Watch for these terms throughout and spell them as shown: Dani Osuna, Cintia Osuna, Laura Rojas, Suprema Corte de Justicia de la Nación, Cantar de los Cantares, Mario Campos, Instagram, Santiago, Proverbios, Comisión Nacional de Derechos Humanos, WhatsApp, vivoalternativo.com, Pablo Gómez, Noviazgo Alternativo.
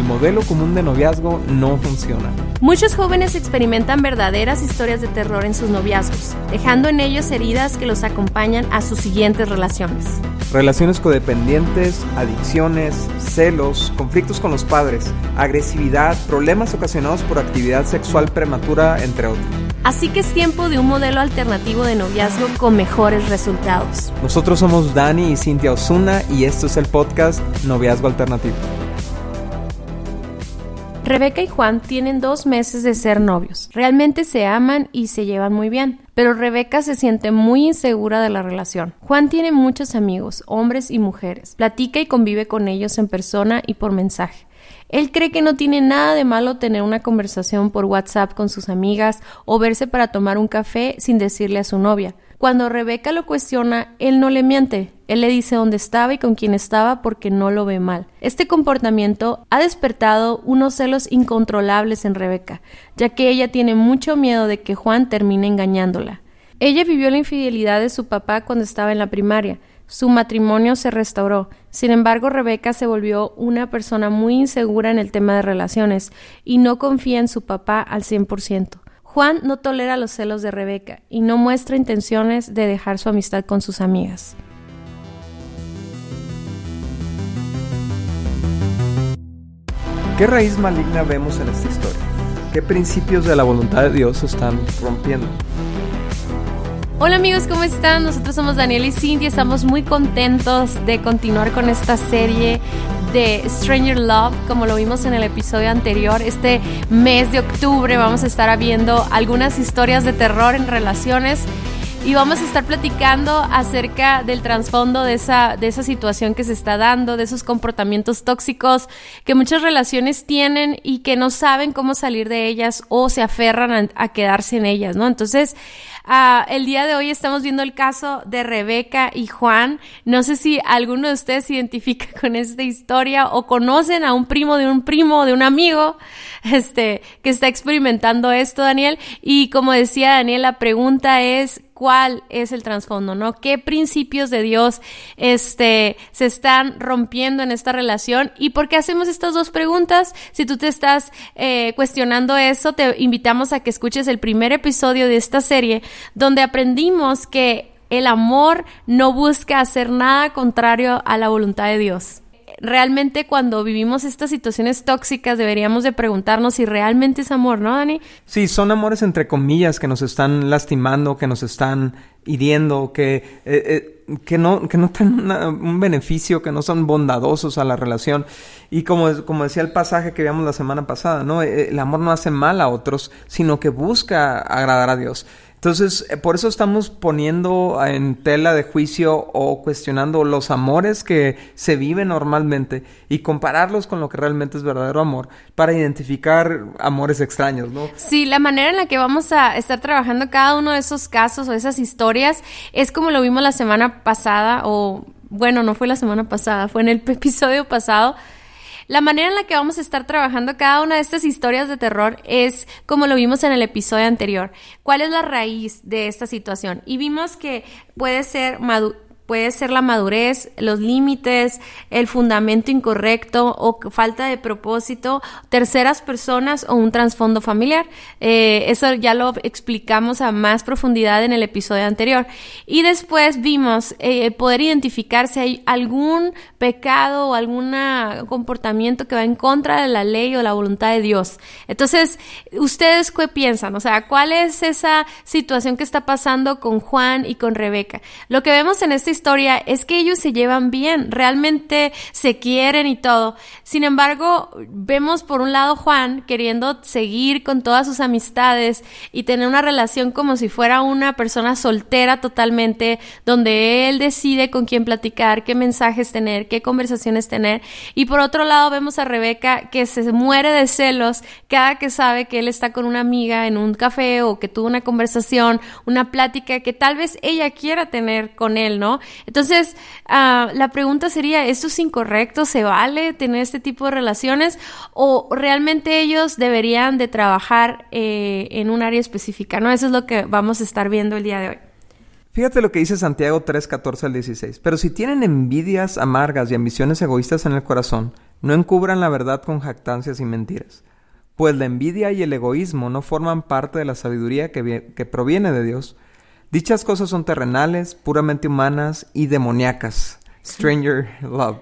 el modelo común de noviazgo no funciona. Muchos jóvenes experimentan verdaderas historias de terror en sus noviazgos, dejando en ellos heridas que los acompañan a sus siguientes relaciones. Relaciones codependientes, adicciones, celos, conflictos con los padres, agresividad, problemas ocasionados por actividad sexual prematura, entre otros. Así que es tiempo de un modelo alternativo de noviazgo con mejores resultados. Nosotros somos Dani y Cintia Osuna y esto es el podcast Noviazgo Alternativo. Rebeca y Juan tienen 2 meses de ser novios. Realmente se aman y se llevan muy bien, pero Rebeca se siente muy insegura de la relación. Juan tiene muchos amigos, hombres y mujeres. Platica y convive con ellos en persona y por mensaje. Él cree que no tiene nada de malo tener una conversación por WhatsApp con sus amigas o verse para tomar un café sin decirle a su novia. Cuando Rebeca lo cuestiona, él no le miente. Él le dice dónde estaba y con quién estaba porque no lo ve mal. Este comportamiento ha despertado unos celos incontrolables en Rebeca, ya que ella tiene mucho miedo de que Juan termine engañándola. Ella vivió la infidelidad de su papá cuando estaba en la primaria. Su matrimonio se restauró. Sin embargo, Rebeca se volvió una persona muy insegura en el tema de relaciones y no confía en su papá al 100%. Juan no tolera los celos de Rebeca y no muestra intenciones de dejar su amistad con sus amigas. ¿Qué raíz maligna vemos en esta historia? ¿Qué principios de la voluntad de Dios están rompiendo? Hola amigos, ¿cómo están? Nosotros somos Daniel y Cintia, estamos muy contentos de continuar con esta serie de Stranger Love, como lo vimos en el episodio anterior. Este mes de octubre vamos a estar viendo algunas historias de terror en relaciones y vamos a estar platicando acerca del trasfondo de esa situación que se está dando, de esos comportamientos tóxicos que muchas relaciones tienen y que no saben cómo salir de ellas o se aferran a quedarse en ellas, ¿no? Entonces, el día de hoy estamos viendo el caso de Rebeca y Juan. No sé si alguno de ustedes se identifica con esta historia o conocen a un primo de un amigo que está experimentando esto, Daniel. Y como decía Daniel, la pregunta es, ¿cuál es el trasfondo, no? ¿Qué principios de Dios se están rompiendo en esta relación? ¿Y por qué hacemos estas 2 preguntas? Si tú te estás cuestionando eso, te invitamos a que escuches el primer episodio de esta serie donde aprendimos que el amor no busca hacer nada contrario a la voluntad de Dios. Realmente cuando vivimos estas situaciones tóxicas deberíamos de preguntarnos si realmente es amor, ¿no, Dani? Sí, son amores entre comillas que nos están lastimando, que nos están hiriendo, que no tienen un beneficio, que no son bondadosos a la relación. Y como decía el pasaje que vimos la semana pasada, ¿no? El amor no hace mal a otros, sino que busca agradar a Dios. Entonces, por eso estamos poniendo en tela de juicio o cuestionando los amores que se viven normalmente y compararlos con lo que realmente es verdadero amor para identificar amores extraños, ¿no? Sí, la manera en la que vamos a estar trabajando cada uno de esos casos o esas historias es como lo vimos la semana pasada o, bueno, no fue la semana pasada, fue en el episodio pasado. La manera en la que vamos a estar trabajando cada una de estas historias de terror es como lo vimos en el episodio anterior. ¿Cuál es la raíz de esta situación? Y vimos que puede ser la madurez, los límites, el fundamento incorrecto o falta de propósito, terceras personas o un trasfondo familiar. Eso ya lo explicamos a más profundidad en el episodio anterior. Y después vimos poder identificar si hay algún pecado o algún comportamiento que va en contra de la ley o la voluntad de Dios. Entonces, ¿ustedes qué piensan? O sea, ¿cuál es esa situación que está pasando con Juan y con Rebeca? Lo que vemos en esta historia es que ellos se llevan bien, realmente se quieren y todo. Sin embargo, vemos por un lado Juan queriendo seguir con todas sus amistades y tener una relación como si fuera una persona soltera totalmente, donde él decide con quién platicar, qué mensajes tener, qué conversaciones tener. Y por otro lado vemos a Rebeca que se muere de celos cada que sabe que él está con una amiga en un café o que tuvo una conversación, una plática que tal vez ella quiera tener con él, ¿no? Entonces, la pregunta sería, ¿esto es incorrecto? ¿Se vale tener este tipo de relaciones? ¿O realmente ellos deberían de trabajar en un área específica, ¿no? Eso es lo que vamos a estar viendo el día de hoy. Fíjate lo que dice Santiago 3:14-16. Pero si tienen envidias amargas y ambiciones egoístas en el corazón, No encubran la verdad con jactancias y mentiras, pues la envidia y el egoísmo no forman parte de la sabiduría que proviene de Dios. Dichas cosas son terrenales, puramente humanas y demoníacas. Stranger love.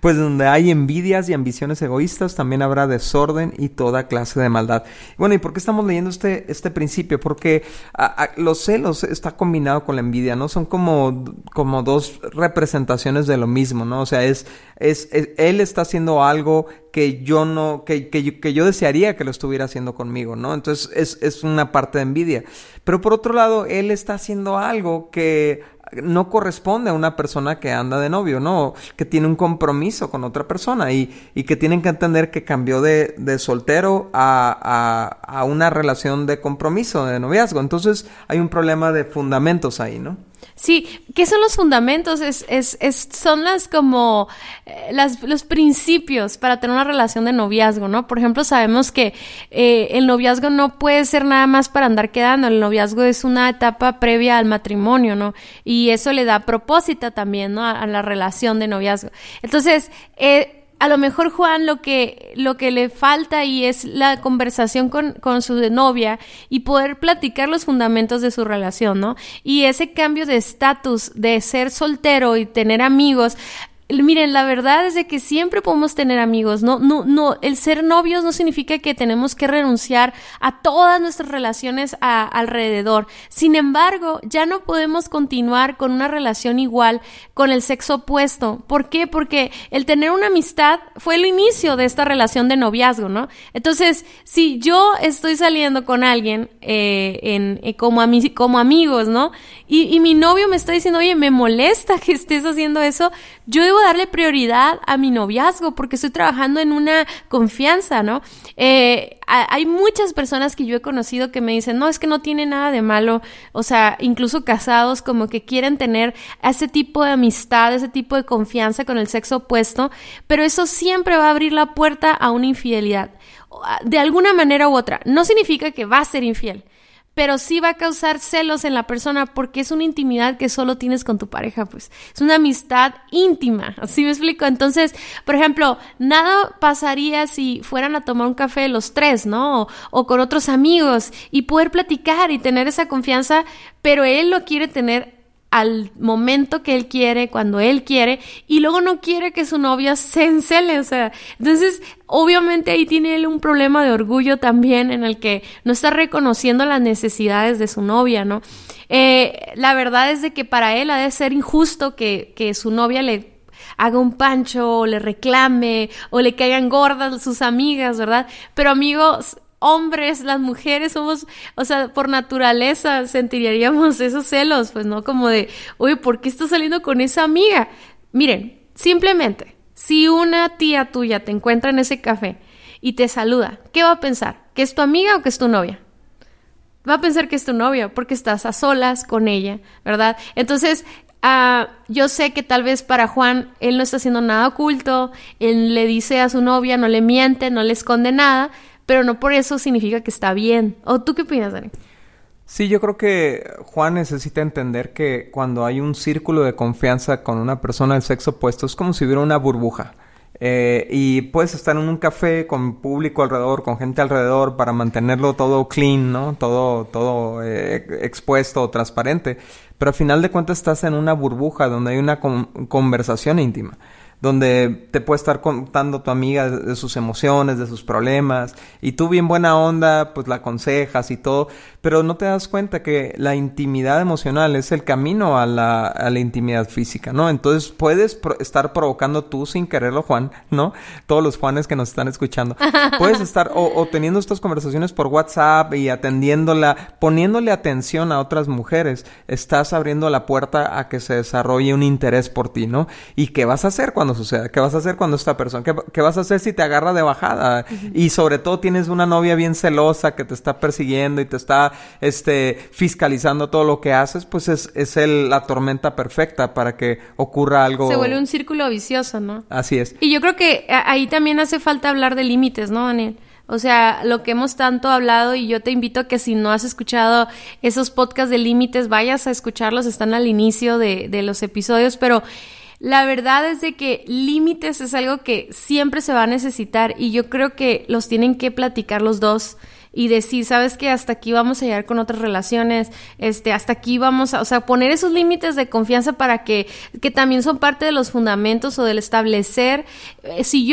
Pues donde hay envidias y ambiciones egoístas, también habrá desorden y toda clase de maldad. Bueno, ¿y por qué estamos leyendo este principio? Porque los celos está combinado con la envidia, ¿no? Son como dos representaciones de lo mismo, ¿no? O sea, es él está haciendo algo que yo no, que yo desearía que lo estuviera haciendo conmigo, ¿no? Entonces es una parte de envidia. Pero por otro lado, él está haciendo algo que no corresponde a una persona que anda de novio, ¿no? Que tiene un compromiso con otra persona y que tienen que entender que cambió de soltero a una relación de compromiso, de noviazgo. Entonces hay un problema de fundamentos ahí, ¿no? Sí, ¿qué son los fundamentos? Son los principios para tener una relación de noviazgo, ¿no? Por ejemplo, sabemos que el noviazgo no puede ser nada más para andar quedando. El noviazgo es una etapa previa al matrimonio, ¿no? Y eso le da propósito también, ¿no? A la relación de noviazgo. Entonces, a lo mejor, Juan, lo que le falta ahí es la conversación con su novia y poder platicar los fundamentos de su relación, ¿no? Y ese cambio de estatus de ser soltero y tener amigos. Miren, la verdad es de que siempre podemos tener amigos, no, el ser novios no significa que tenemos que renunciar a todas nuestras relaciones alrededor. Sin embargo, ya no podemos continuar con una relación igual con el sexo opuesto. ¿Por qué? Porque el tener una amistad fue el inicio de esta relación de noviazgo, ¿no? Entonces, si yo estoy saliendo con alguien como amigos, ¿no? Y mi novio me está diciendo, oye, me molesta que estés haciendo eso, yo debo darle prioridad a mi noviazgo porque estoy trabajando en una confianza, ¿no? Hay muchas personas que yo he conocido que me dicen, no, es que no tiene nada de malo, o sea, incluso casados como que quieren tener ese tipo de amistad, ese tipo de confianza con el sexo opuesto, pero eso siempre va a abrir la puerta a una infidelidad, de alguna manera u otra. No significa que va a ser infiel, pero sí va a causar celos en la persona porque es una intimidad que solo tienes con tu pareja, pues. Es una amistad íntima, ¿sí me explico? Entonces, por ejemplo, nada pasaría si fueran a tomar un café los tres, ¿no? O con otros amigos y poder platicar y tener esa confianza, pero él lo quiere tener al momento que él quiere, cuando él quiere, y luego no quiere que su novia se encele, o sea, entonces obviamente ahí tiene él un problema de orgullo también en el que no está reconociendo las necesidades de su novia, ¿no? La verdad es de que para él ha de ser injusto que su novia le haga un pancho, o le reclame, o le caigan gordas sus amigas, ¿verdad? Pero amigos, hombres, las mujeres somos, o sea, por naturaleza sentiríamos esos celos, pues, ¿no? Como de, oye, ¿por qué estás saliendo con esa amiga? Miren, simplemente, si una tía tuya te encuentra en ese café y te saluda, ¿qué va a pensar? ¿Que es tu amiga o que es tu novia? Va a pensar que es tu novia porque estás a solas con ella, ¿verdad? Entonces, yo sé que tal vez para Juan él no está haciendo nada oculto, él le dice a su novia, no le miente, no le esconde nada, pero no por eso significa que está bien. ¿O tú qué opinas, Dani? Sí, yo creo que Juan necesita entender que cuando hay un círculo de confianza con una persona del sexo opuesto, es como si hubiera una burbuja. Y puedes estar en un café con público alrededor, con gente alrededor, para mantenerlo todo clean, ¿no? Todo expuesto, transparente. Pero al final de cuentas estás en una burbuja donde hay una conversación íntima, donde te puede estar contando tu amiga de sus emociones, de sus problemas, y tú bien buena onda, pues la aconsejas y todo, pero no te das cuenta que la intimidad emocional es el camino a la intimidad física, ¿no? Entonces puedes estar provocando tú sin quererlo, Juan, ¿no? Todos los Juanes que nos están escuchando. Puedes estar o teniendo estas conversaciones por WhatsApp y atendiéndola, poniéndole atención a otras mujeres, estás abriendo la puerta a que se desarrolle un interés por ti, ¿no? ¿Y qué vas a hacer cuando suceda? ¿Qué vas a hacer cuando esta persona? ¿Qué vas a hacer si te agarra de bajada? Uh-huh. Y sobre todo tienes una novia bien celosa que te está persiguiendo y te está fiscalizando todo lo que haces, pues es la tormenta perfecta para que ocurra algo. Se vuelve un círculo vicioso, ¿no? Así es. Y yo creo que ahí también hace falta hablar de límites, ¿no, Daniel? O sea, lo que hemos tanto hablado, y yo te invito a que si no has escuchado esos podcasts de límites, vayas a escucharlos, están al inicio de los episodios, pero La verdad es de que límites es algo que siempre se va a necesitar y yo creo que los tienen que platicar los dos y decir, ¿sabes qué? Hasta aquí vamos a llegar con otras relaciones, hasta aquí vamos a... O sea, poner esos límites de confianza para que también son parte de los fundamentos o del establecer. Si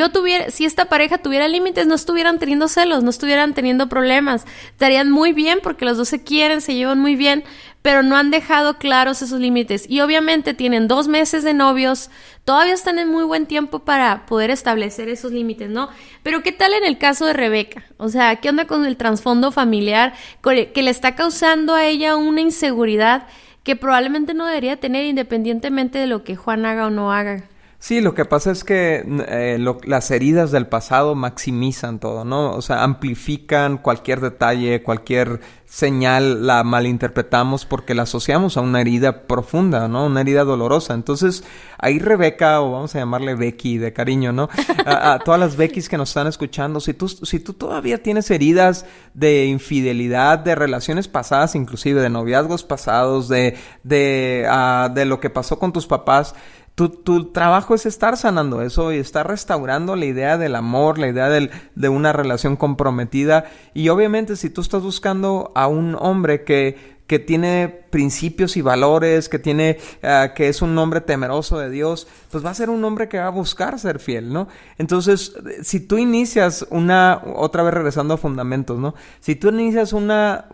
esta pareja tuviera límites, no estuvieran teniendo celos, no estuvieran teniendo problemas. Estarían muy bien porque los dos se quieren, se llevan muy bien, pero no han dejado claros esos límites. Y obviamente tienen 2 meses de novios, todavía están en muy buen tiempo para poder establecer esos límites, ¿no? Pero ¿qué tal en el caso de Rebeca? O sea, ¿qué onda con el trasfondo familiar que le está causando a ella una inseguridad que probablemente no debería tener independientemente de lo que Juan haga o no haga? Sí, lo que pasa es que las heridas del pasado maximizan todo, ¿no? O sea, amplifican cualquier detalle, cualquier señal la malinterpretamos porque la asociamos a una herida profunda, ¿no? Una herida dolorosa. Entonces, ahí Rebeca, o vamos a llamarle Becky de cariño, ¿no? A todas las Beckys que nos están escuchando, si tú todavía tienes heridas de infidelidad, de relaciones pasadas, inclusive de noviazgos pasados, de lo que pasó con tus papás, Tu trabajo es estar sanando eso y estar restaurando la idea del amor, la idea de una relación comprometida. Y obviamente si tú estás buscando a un hombre que tiene principios y valores, que es un hombre temeroso de Dios, pues va a ser un hombre que va a buscar ser fiel, ¿no? Entonces, si tú inicias otra vez regresando a fundamentos, ¿no? Si tú inicias una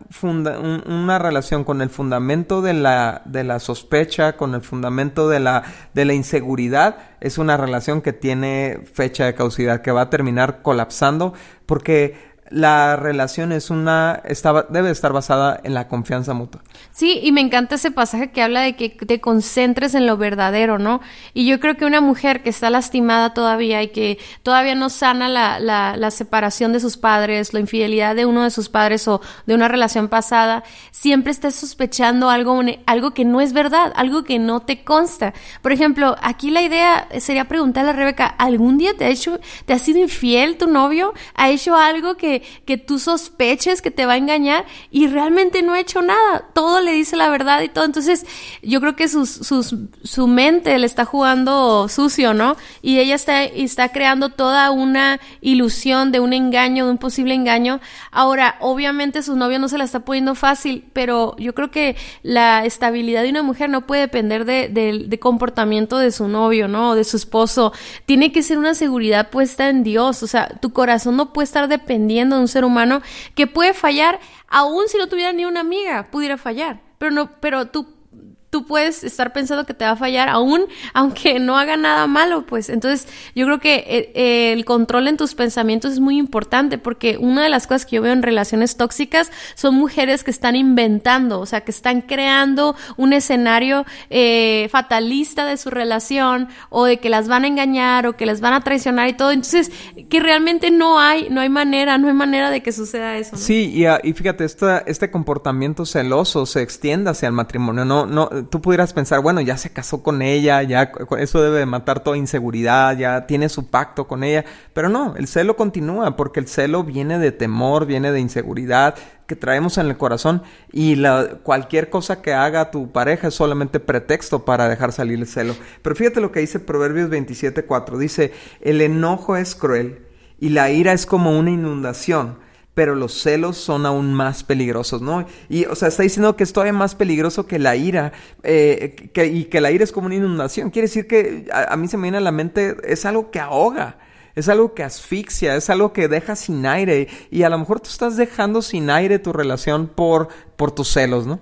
relación con el fundamento de la sospecha, con el fundamento de la inseguridad, es una relación que tiene fecha de caducidad, que va a terminar colapsando, porque la relación debe estar basada en la confianza mutua. Sí, y me encanta ese pasaje que habla de que te concentres en lo verdadero, ¿no? Y yo creo que una mujer que está lastimada todavía y que todavía no sana la separación de sus padres, la infidelidad de uno de sus padres o de una relación pasada, siempre está sospechando algo que no es verdad, algo que no te consta. Por ejemplo, aquí la idea sería preguntarle a Rebeca, ¿algún día te ha sido infiel tu novio? ¿Ha hecho algo que tú sospeches que te va a engañar? Y realmente no ha hecho nada, todo le dice la verdad y todo. Entonces yo creo que su mente le está jugando sucio, ¿no? Y ella está creando toda una ilusión de un engaño, de un posible engaño. Ahora, obviamente su novio no se la está poniendo fácil, pero yo creo que la estabilidad de una mujer no puede depender de comportamiento de su novio, ¿no? O de su esposo. Tiene que ser una seguridad puesta en Dios. O sea, tu corazón no puede estar dependiendo de un ser humano que puede fallar, aún si no tuviera ni una amiga, pudiera fallar, pero tú puedes estar pensando que te va a fallar aunque no haga nada malo, pues. Entonces yo creo que el control en tus pensamientos es muy importante, porque una de las cosas que yo veo en relaciones tóxicas son mujeres que están inventando, o sea, que están creando un escenario fatalista de su relación, o de que las van a engañar o que las van a traicionar y todo. Entonces, que realmente no hay manera de que suceda eso, ¿no? Sí, y fíjate, este comportamiento celoso se extiende hacia el matrimonio. No, tú pudieras pensar, bueno, ya se casó con ella, ya eso debe de matar toda inseguridad, ya tiene su pacto con ella, pero no, el celo continúa, porque el celo viene de temor, viene de inseguridad que traemos en el corazón, y cualquier cosa que haga tu pareja es solamente pretexto para dejar salir el celo. Pero fíjate lo que dice Proverbios 27:4, dice: el enojo es cruel y la ira es como una inundación, pero los celos son aún más peligrosos, ¿no? Y, o sea, está diciendo que es todavía más peligroso que la ira, y que la ira es como una inundación. Quiere decir que a mí se me viene a la mente, es algo que ahoga, es algo que asfixia, es algo que deja sin aire, y a lo mejor tú estás dejando sin aire tu relación por tus celos, ¿no?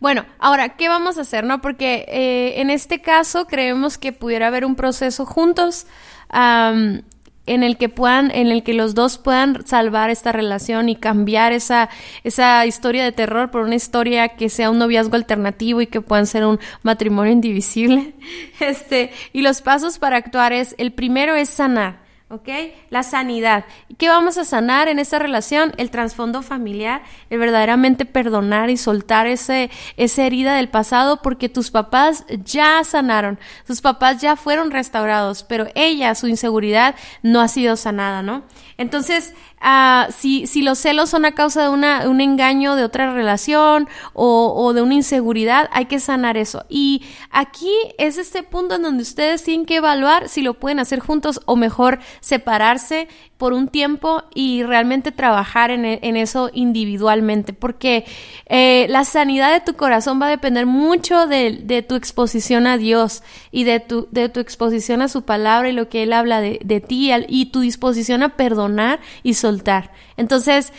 Bueno, ahora, ¿qué vamos a hacer, no? Porque en este caso creemos que pudiera haber un proceso juntos, en el que los dos puedan salvar esta relación y cambiar esa historia de terror por una historia que sea un noviazgo alternativo y que puedan ser un matrimonio indivisible. Y los pasos para actuar es: el primero es sanar, ¿ok? La sanidad. ¿Qué vamos a sanar en esta relación? El trasfondo familiar, el verdaderamente perdonar y soltar esa herida del pasado, porque tus papás ya sanaron, tus papás ya fueron restaurados, pero ella, su inseguridad no ha sido sanada, ¿no? Entonces, si los celos son a causa de un engaño de otra relación o de una inseguridad, hay que sanar eso. Y aquí es este punto en donde ustedes tienen que evaluar si lo pueden hacer juntos o mejor separarse por un tiempo y realmente trabajar en eso individualmente, porque la sanidad de tu corazón va a depender mucho de tu exposición a Dios y de tu exposición a su palabra y lo que Él habla de ti y tu disposición a perdonar y soltar. Entonces,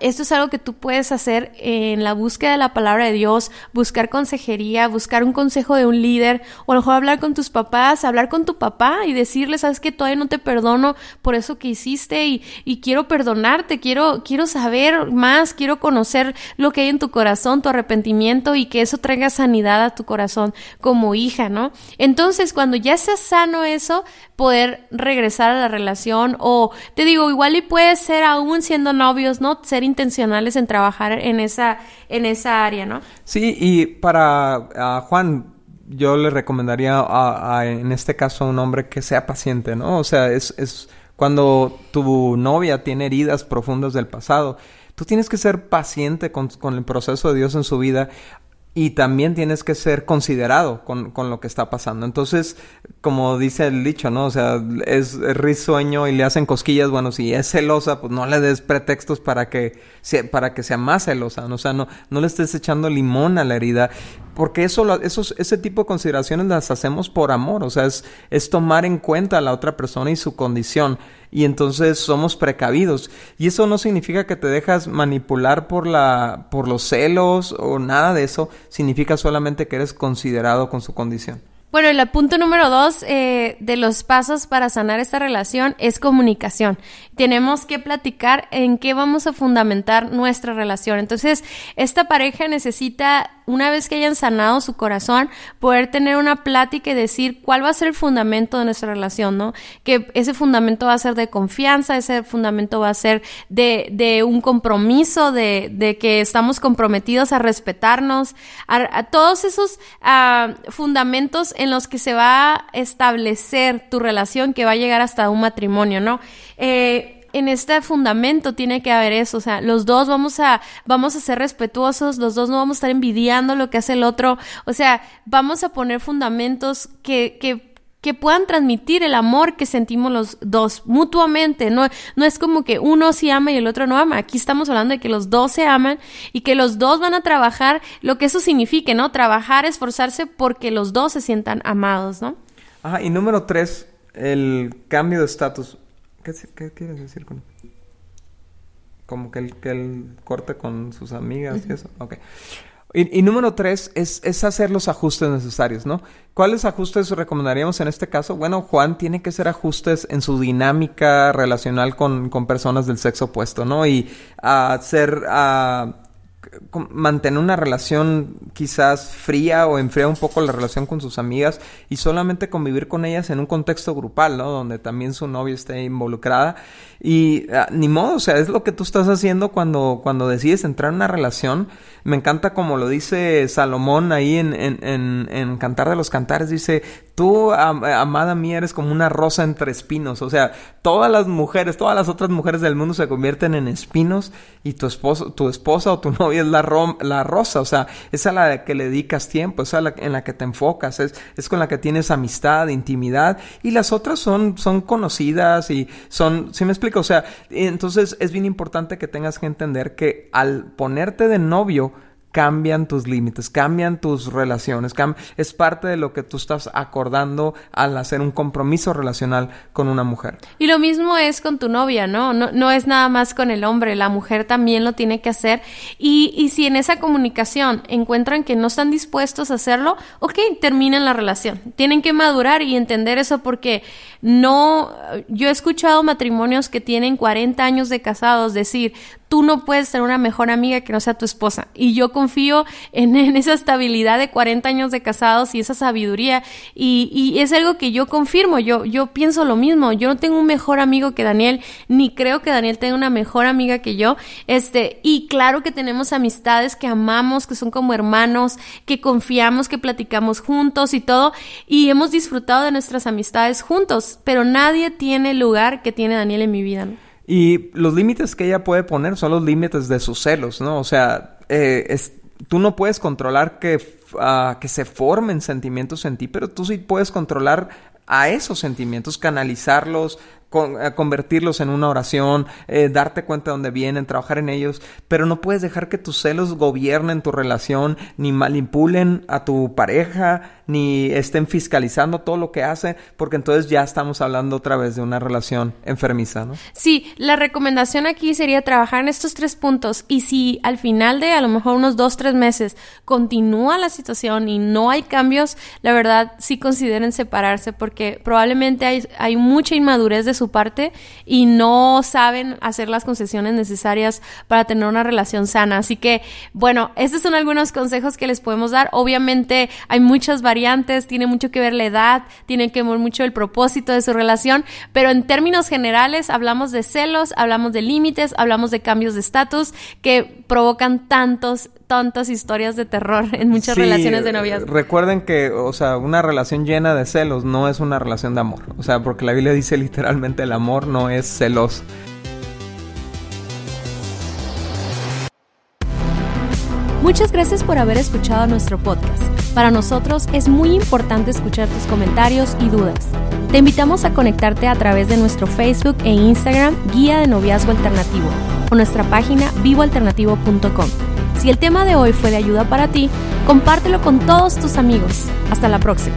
esto es algo que tú puedes hacer en la búsqueda de la palabra de Dios, buscar consejería, buscar un consejo de un líder, o a lo mejor hablar con tus papás, hablar con tu papá y decirle, sabes que todavía no te perdono por eso que hiciste y quiero perdonarte, quiero saber más, quiero conocer lo que hay en tu corazón, tu arrepentimiento, y que eso traiga sanidad a tu corazón como hija, ¿no? Entonces, cuando ya sea sano eso, poder regresar a la relación, o te digo, igual y puede ser aún siendo novios, ¿no? Ser intencionales en trabajar en esa área, ¿no? Sí, y para Juan, yo le recomendaría en este caso a un hombre que sea paciente, ¿no? O sea, es cuando tu novia tiene heridas profundas del pasado, tú tienes que ser paciente con el proceso de Dios en su vida. Y también tienes que ser considerado con lo que está pasando. Entonces, como dice el dicho, ¿no? O sea, es risueño y le hacen cosquillas. Bueno, si es celosa, pues no le des pretextos para que sea más celosa, ¿no? O sea, no le estés echando limón a la herida. Porque ese tipo de consideraciones las hacemos por amor. O sea, es tomar en cuenta a la otra persona y su condición. Y entonces somos precavidos. Y eso no significa que te dejas manipular por los celos o nada de eso. Significa solamente que eres considerado con su condición. Bueno, el punto número 2 de los pasos para sanar esta relación es comunicación. Tenemos que platicar en qué vamos a fundamentar nuestra relación. Entonces, esta pareja necesita, una vez que hayan sanado su corazón, poder tener una plática y decir cuál va a ser el fundamento de nuestra relación, ¿no? Que ese fundamento va a ser de confianza, ese fundamento va a ser de un compromiso, de que estamos comprometidos a respetarnos, a todos esos fundamentos en los que se va a establecer tu relación que va a llegar hasta un matrimonio, ¿no? En este fundamento tiene que haber eso, o sea, los dos vamos a ser respetuosos, los dos no vamos a estar envidiando lo que hace el otro, o sea, vamos a poner fundamentos que puedan transmitir el amor que sentimos los dos mutuamente. No es como que uno sí ama y el otro no ama. Aquí estamos hablando de que los dos se aman y que los dos van a trabajar lo que eso signifique, ¿no? Trabajar, esforzarse porque los dos se sientan amados, ¿no? Ajá, y número 3, el cambio de estatus. ¿Qué quieres decir con eso? Como que él corte con sus amigas y eso. Ok. Y número 3 es hacer los ajustes necesarios, ¿no? ¿Cuáles ajustes recomendaríamos en este caso? Bueno, Juan tiene que hacer ajustes en su dinámica relacional con personas del sexo opuesto, ¿no? Y mantener una relación quizás fría o enfriar un poco la relación con sus amigas y solamente convivir con ellas en un contexto grupal, ¿no? Donde también su novia esté involucrada y ni modo, o sea, es lo que tú estás haciendo cuando decides entrar en una relación. Me encanta como lo dice Salomón ahí en Cantar de los Cantares, dice, tú, amada mía, eres como una rosa entre espinos. O sea, todas las otras mujeres del mundo se convierten en espinos y tu esposa o tu novia es la rosa. O sea, es a la que le dedicas tiempo, es a la en la que te enfocas, es con la que tienes amistad, intimidad, y las otras son conocidas y son, ¿sí me explico? O sea, entonces es bien importante que tengas que entender que al ponerte de novio, cambian tus límites, cambian tus relaciones, es parte de lo que tú estás acordando al hacer un compromiso relacional con una mujer. Y lo mismo es con tu novia, ¿no? No es nada más con el hombre, la mujer también lo tiene que hacer. Y si en esa comunicación encuentran que no están dispuestos a hacerlo, ok, terminan la relación. Tienen que madurar y entender eso, porque yo he escuchado matrimonios que tienen 40 años de casados decir, tú no puedes ser una mejor amiga que no sea tu esposa. Y yo confío en esa estabilidad de 40 años de casados y esa sabiduría. Y es algo que yo confirmo. Yo pienso lo mismo. Yo no tengo un mejor amigo que Daniel, ni creo que Daniel tenga una mejor amiga que yo. Y claro que tenemos amistades que amamos, que son como hermanos, que confiamos, que platicamos juntos y todo. Y hemos disfrutado de nuestras amistades juntos. Pero nadie tiene el lugar que tiene Daniel en mi vida, ¿no? Y los límites que ella puede poner son los límites de sus celos, ¿no? O sea, tú no puedes controlar que se formen sentimientos en ti, pero tú sí puedes controlar a esos sentimientos, canalizarlos, convertirlos en una oración, darte cuenta de dónde vienen, trabajar en ellos, pero no puedes dejar que tus celos gobiernen tu relación, ni manipulen a tu pareja, ni estén fiscalizando todo lo que hace, porque entonces ya estamos hablando otra vez de una relación enfermiza, ¿no? Sí, la recomendación aquí sería trabajar en estos 3 puntos, y si al final de a lo mejor unos 2-3 meses continúa la situación y no hay cambios, la verdad sí consideren separarse, porque probablemente hay mucha inmadurez de su parte y no saben hacer las concesiones necesarias para tener una relación sana. Así que, bueno, estos son algunos consejos que les podemos dar. Obviamente hay muchas variantes, tiene mucho que ver la edad, tiene que ver mucho el propósito de su relación, pero en términos generales hablamos de celos, hablamos de límites, hablamos de cambios de estatus que provocan tantas historias de terror en muchas relaciones de noviazgo. Recuerden que, o sea, una relación llena de celos no es una relación de amor. O sea, porque la Biblia dice literalmente el amor no es celoso. Muchas gracias por haber escuchado nuestro podcast. Para nosotros es muy importante escuchar tus comentarios y dudas. Te invitamos a conectarte a través de nuestro Facebook e Instagram, Guía de Noviazgo Alternativo, o nuestra página vivoalternativo.com. Si el tema de hoy fue de ayuda para ti, compártelo con todos tus amigos. Hasta la próxima.